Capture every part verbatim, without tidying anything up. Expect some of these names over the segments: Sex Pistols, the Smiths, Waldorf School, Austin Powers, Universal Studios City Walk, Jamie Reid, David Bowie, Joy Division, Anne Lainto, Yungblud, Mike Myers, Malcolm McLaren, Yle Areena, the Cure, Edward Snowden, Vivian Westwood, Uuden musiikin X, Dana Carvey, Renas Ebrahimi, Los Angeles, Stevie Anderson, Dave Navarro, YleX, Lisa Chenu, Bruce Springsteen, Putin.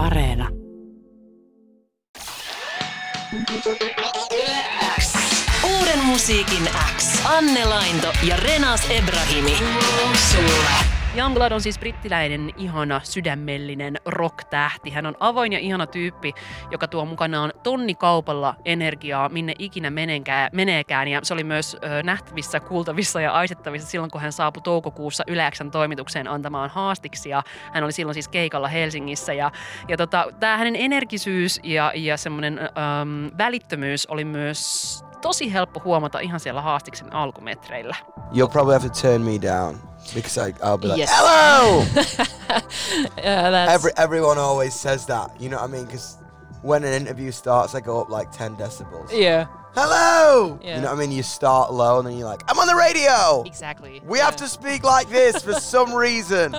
Yle Areena. YleX. Uuden musiikin X. Anne Lainto ja Renas Ebrahimi. Sulle. Yungblud on siis brittiläinen, ihana, sydämellinen rock-tähti. Hän on avoin ja ihana tyyppi, joka tuo mukanaan tonnikaupalla energiaa, minne ikinä meneekään. Ja se oli myös nähtävissä, kuultavissa ja aistettavissa silloin, kun hän saapui toukokuussa YleX:n toimitukseen antamaan haastiksi. Ja hän oli silloin siis keikalla Helsingissä. Ja, ja tota, tämä hänen energisyys ja, ja semmoinen äm, välittömyys oli myös tosi helppo huomata ihan siellä haastiksen alkumetreillä. You'll probably have to turn me down. Because I, I'll be like, yes. Hello! Yeah, that's... Every, everyone always says that, you know what I mean? Because when an interview starts, I go up like ten decibels. Yeah. Hello! Yeah. You know what I mean? You start low and then you're like, I'm on the radio! Exactly. We yeah. have to speak like this for some reason.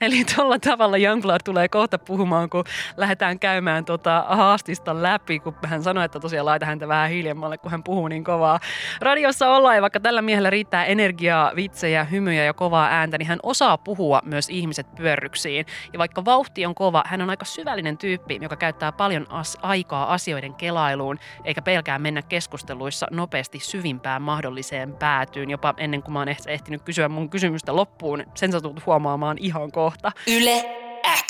Eli tuolla tavalla Yungblud tulee kohta puhumaan, kun lähdetään käymään tota haastista läpi, kun hän sanoi, että tosiaan laita häntä vähän hiljemmalle, kun hän puhuu niin kovaa. Radiossa ollaan, ja vaikka tällä miehellä riittää energiaa, vitsejä, hymyjä ja kovaa ääntä, niin hän osaa puhua myös ihmiset pyörryksiin. Ja vaikka vauhti on kova, hän on aika syvällinen tyyppi, joka käyttää paljon as- aikaa asioiden kelailuun, eikä pelkää mennä keskusteluun. keskusteluissa nopeasti syvimpään mahdolliseen päätyyn, jopa ennen kuin mä oon ehtinyt kysyä mun kysymystä loppuun. Sen sä tulet huomaamaan ihan kohta. Yle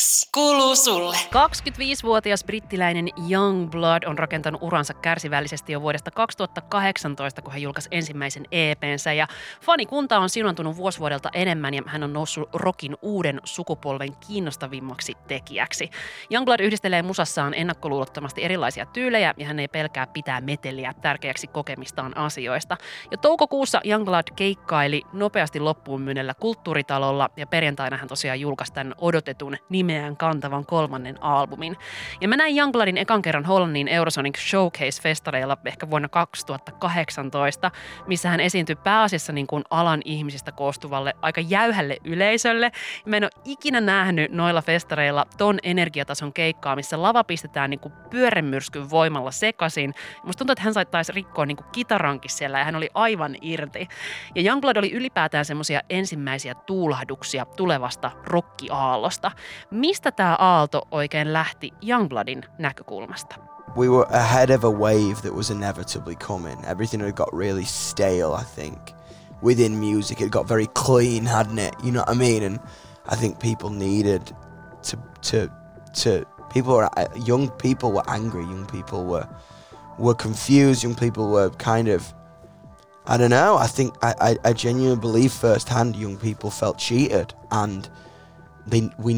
X kuuluu sulle. kaksikymmentäviisivuotias brittiläinen Yungblud on rakentanut uransa kärsivällisesti jo vuodesta kaksituhattakahdeksantoista, kun hän julkaisi ensimmäisen E P:nsä. Ja fanikunta on siunantunut vuosi vuodelta enemmän ja hän on noussut rockin uuden sukupolven kiinnostavimmaksi tekijäksi. Yungblud yhdistelee musassaan ennakkoluulottomasti erilaisia tyylejä ja hän ei pelkää pitää meteliä tärkeäksi kokemistaan asioista. Ja toukokuussa Yungblud keikkaili nopeasti loppuun myynellä kulttuuritalolla ja perjantaina hän tosiaan julkaisi tämän odotetun nimeään kantavan kolmannen albumin. Ja mä näin Youngbloodin ekan kerran Hollannin Eurosonic Showcase-festareilla ehkä vuonna kaksituhattakahdeksantoista, missä hän esiintyi pääasiassa niin kuin alan ihmisistä koostuvalle aika jäyhälle yleisölle. Mä en ole ikinä nähnyt noilla festareilla ton energiatason keikkaa, missä lava pistetään niin kuin pyörämyrskyn voimalla sekaisin. Musta tuntuu, että hän saittaisi rikkoa niin kuin kitarankin siellä ja hän oli aivan irti. Ja Yungblud oli ylipäätään semmoisia ensimmäisiä tuulahduksia tulevasta rock-aallosta. Mistä tää aalto oikein lähti Youngbloodin näkökulmasta? We were ahead of a wave that was inevitably coming. Everything had got really stale, I think. Within music it got very clean, hadn't it? You know what I mean? And I think people needed to to to people were young people were angry, young people were were confused, young people were kind of I don't know. I think I I, I genuinely believe firsthand young people felt cheated and They, we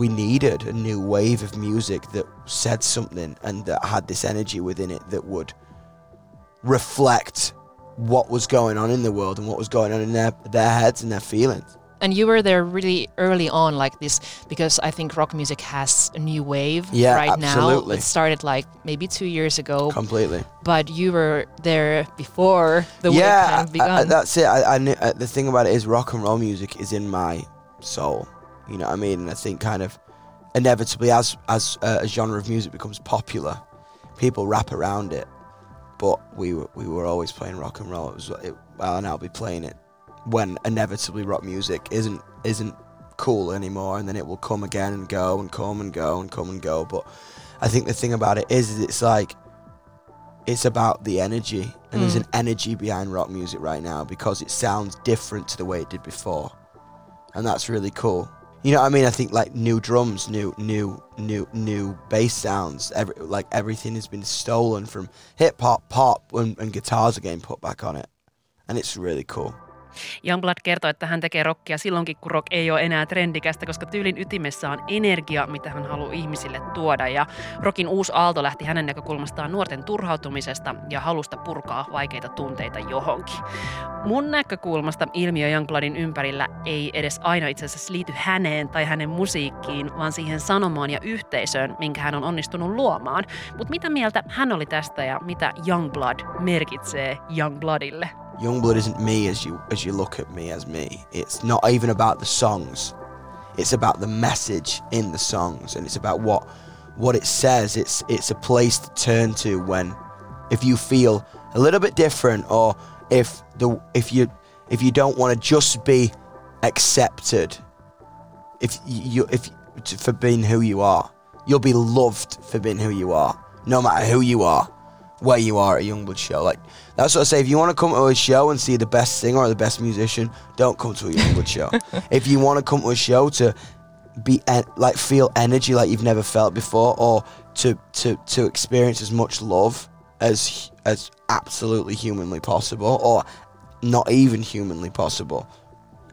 we needed a new wave of music that said something and that had this energy within it that would reflect what was going on in the world and what was going on in their, their heads and their feelings. And you were there really early on like this, because I think rock music has a new wave yeah, right absolutely. now. It started like maybe two years ago. Completely. But you were there before the yeah, wave had begun. Yeah, that's it. I, I knew, uh, the thing about it is rock and roll music is in my soul. You know what I mean? And I think kind of inevitably as as uh, a genre of music becomes popular, people rap around it. But we were, we were always playing rock and roll. It was, it, well, and I'll be playing it when inevitably rock music isn't isn't cool anymore. And then it will come again and go and come and go and come and go. But I think the thing about it is, is it's like, it's about the energy. And mm. there's an energy behind rock music right now because it sounds different to the way it did before. And that's really cool. You know what I mean? I think like new drums, new, new, new, new bass sounds. Every, like everything has been stolen from hip hop, pop, and, and guitars are getting put back on it, and it's really cool. Yungblud kertoi, että hän tekee rockia silloinkin, kun rock ei ole enää trendikästä, koska tyylin ytimessä on energia, mitä hän haluaa ihmisille tuoda. Ja rockin uusi aalto lähti hänen näkökulmastaan nuorten turhautumisesta ja halusta purkaa vaikeita tunteita johonkin. Mun näkökulmasta ilmiö Youngbludin ympärillä ei edes aina itse asiassa liity häneen tai hänen musiikkiin, vaan siihen sanomaan ja yhteisöön, minkä hän on onnistunut luomaan. Mutta mitä mieltä hän oli tästä ja mitä Yungblud merkitsee Youngbludille? Yungblud isn't me as you as you look at me as me. It's not even about the songs. It's about the message in the songs, and it's about what what it says. It's it's a place to turn to when, if you feel a little bit different, or if the if you if you don't want to just be accepted, if you if for being who you are, You'll be loved for being who you are, no matter who you are, where you are at a Youngblood show. Like, that's what I say. If you want to come to a show and see the best singer or the best musician, don't come to a Youngblood show. If you want to come to a show to be en- like feel energy like you've never felt before, or to to to experience as much love as as absolutely humanly possible, or not even humanly possible,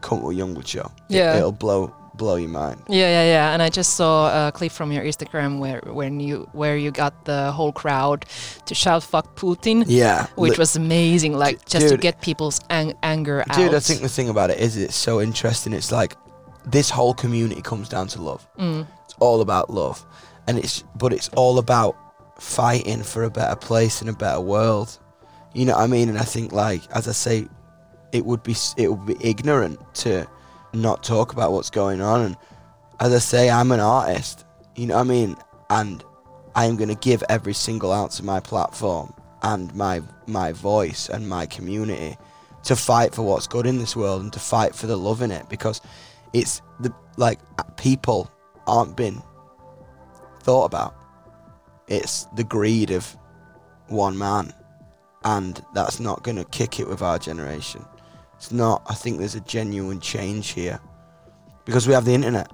come to a Youngblood show. Yeah, it, it'll blow. blow your mind. Yeah, yeah, yeah. And I just saw a clip from your Instagram where when you where you got the whole crowd to shout "fuck Putin." Yeah, which li- was amazing. Like d- just dude, to get people's ang- anger dude, out. Dude, I think the thing about it is it's so interesting. It's like this whole community comes down to love. Mm. It's all about love, and it's but it's all about fighting for a better place and a better world. You know what I mean? And I think, like as I say, it would be it would be ignorant to not talk about what's going on. And as I say, I'm an artist, you know what I mean, and I'm going to give every single ounce of my platform and my my voice and my community to fight for what's good in this world and to fight for the love in it, because it's the like people aren't been thought about. It's the greed of one man, and that's not going to kick it with our generation. It's not. I think there's a genuine change here because we have the internet.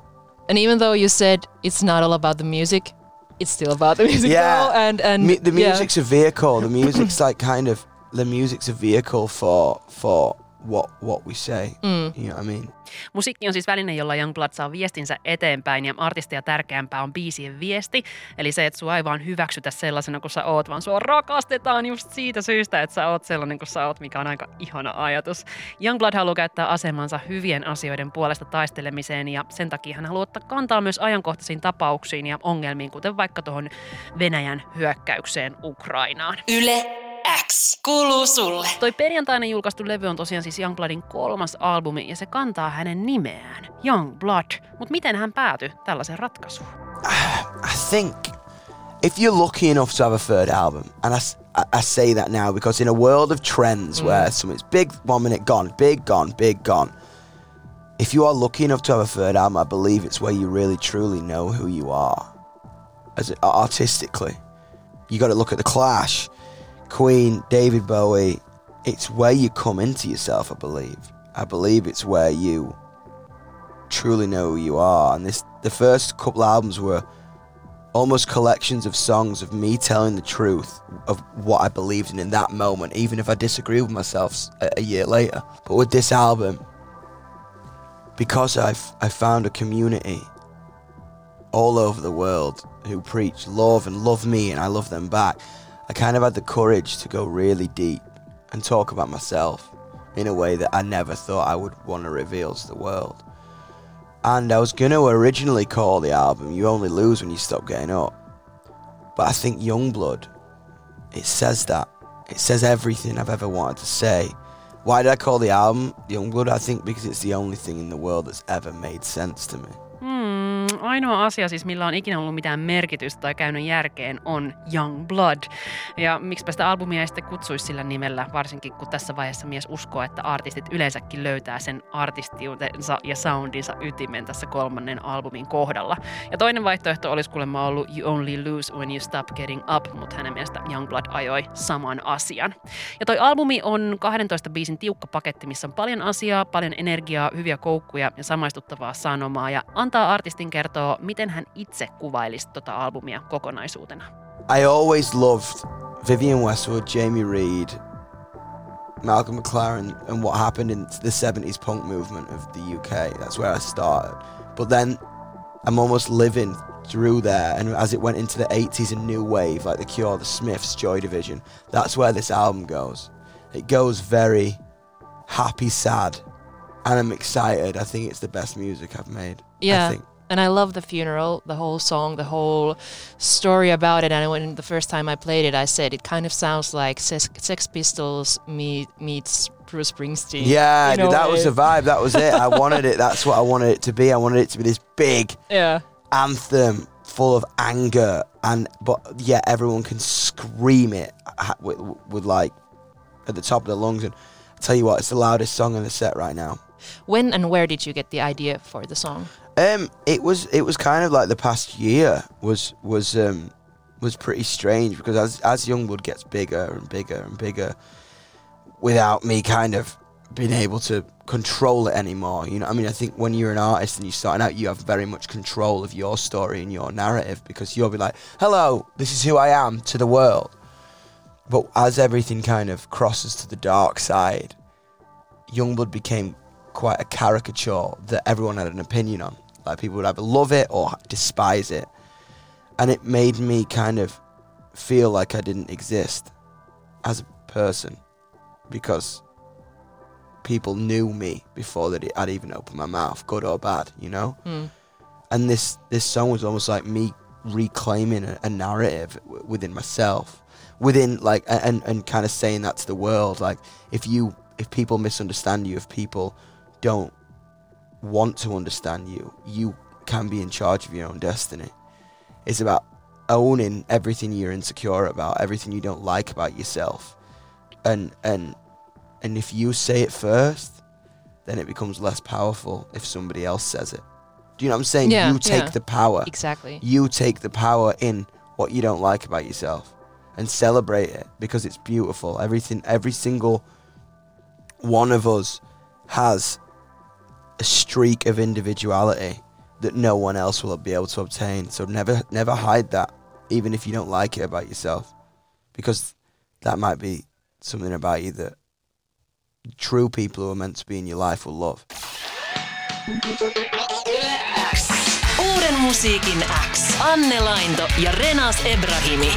And even though you said it's not all about the music, it's still about the music. Yeah, and, and Me, the music's yeah. a vehicle. The music's like kind of the music's a vehicle for for what what we say. Mm. You know what I mean? Musiikki on siis väline, jolla Youngblood saa viestinsä eteenpäin, ja artistia tärkeämpää on biisien viesti. Eli se, että sua ei vaan hyväksytä sellaisena kuin sä oot, vaan sua rakastetaan just siitä syystä, että sä oot sellainen kuin sä oot, mikä on aika ihana ajatus. Youngblood haluaa käyttää asemansa hyvien asioiden puolesta taistelemiseen, ja sen takia hän haluaa ottaa kantaa myös ajankohtaisiin tapauksiin ja ongelmiin, kuten vaikka tuohon Venäjän hyökkäykseen Ukrainaan. Yle X kuuluu sulle. Toi perjantaina julkaistu levy on tosiaan siis Youngbludin kolmas albumi, ja se kantaa hänen nimeään, Youngblood. Mut miten hän päätyi tällaiseen ratkaisuun? I think if you're lucky enough to have a third album, and I, I, I say that now because in a world of trends mm. where something's big one minute gone, big gone, big gone. If you are lucky enough to have a third album, I believe it's where you really truly know who you are. As artistically, you got to look at The Clash, Queen, David Bowie. It's where you come into yourself, I believe. I believe it's where you truly know who you are. And this, the first couple albums were almost collections of songs of me telling the truth of what I believed in in that moment, even if I disagreed with myself a, a year later. But with this album, because I've, I found a community all over the world who preach love and love me and I love them back, I kind of had the courage to go really deep and talk about myself in a way that I never thought I would want to reveal to the world. And I was going to originally call the album You Only Lose When You Stop Getting Up. But I think Youngblood, it says that. It says everything I've ever wanted to say. Why did I call the album Youngblood? I think because it's the only thing in the world that's ever made sense to me. Ainoa asia siis, millä on ikinä ollut mitään merkitystä tai käynyt järkeen, on Youngblood. Ja miksipä sitä albumia ei sitten kutsuisi sillä nimellä, varsinkin kun tässä vaiheessa mies uskoo, että artistit yleensäkin löytää sen artistiutensa ja soundinsa ytimen tässä kolmannen albumin kohdalla. Ja toinen vaihtoehto olisi kuulemma ollut You Only Lose When You Stop Getting Up, mutta hänen mielestä Youngblood ajoi saman asian. Ja toi albumi on kahdentoista biisin tiukka paketti, missä on paljon asiaa, paljon energiaa, hyviä koukkuja ja samaistuttavaa sanomaa, ja antaa artistin kertoa, miten hän itse kuvailisi tota albumia kokonaisuutena. I always loved Vivian Westwood, Jamie Reid, Malcolm McLaren and what happened in the seventies punk movement of the U K. That's where I started. But then I'm almost living through there, and as it went into the eighties and new wave, like the Cure, the Smiths, Joy Division, that's where this album goes. It goes very happy, sad, and I'm excited. I think it's the best music I've made. Yeah. I think. And I love The Funeral, the whole song, the whole story about it. And when the first time I played it, I said it kind of sounds like Sex, Sex Pistols meet, meets Bruce Springsteen. Yeah, you know, that was the vibe. That was it. I wanted it. That's what I wanted it to be. I wanted it to be this big yeah. anthem full of anger. and But yeah, everyone can scream it with, with like at the top of their lungs. And I tell you what, it's the loudest song in the set right now. When and where did you get the idea for the song? Um, it was it was kind of like the past year was was um, was pretty strange, because as as Yungblud gets bigger and bigger and bigger, without me kind of being able to control it anymore, you know. I mean, I think when you're an artist and you're starting out, you have very much control of your story and your narrative, because you'll be like, "Hello, this is who I am to the world." But as everything kind of crosses to the dark side, Yungblud became quite a caricature that everyone had an opinion on. Like, people would either love it or despise it. And it made me kind of feel like I didn't exist as a person, because people knew me before that I'd even opened my mouth, good or bad, you know? Mm. And this, this song was almost like me reclaiming a, a narrative w- within myself, within, like, and, and kind of saying that to the world. Like, if you, if people misunderstand you, if people don't want to understand you, you can be in charge of your own destiny. It's about owning everything you're insecure about, everything you don't like about yourself. And and and if you say it first, then it becomes less powerful if somebody else says it. Do you know what I'm saying? Yeah, you take yeah. the power. Exactly. You take the power in what you don't like about yourself and celebrate it, because it's beautiful. Everything, every single one of us has a streak of individuality that no one else will be able to obtain. So never never hide that, even if you don't like it about yourself, because that might be something about you that true people who are meant to be in your life will love. Uuden musiikin X. Anne Lainto ja Renas Ebrahimi.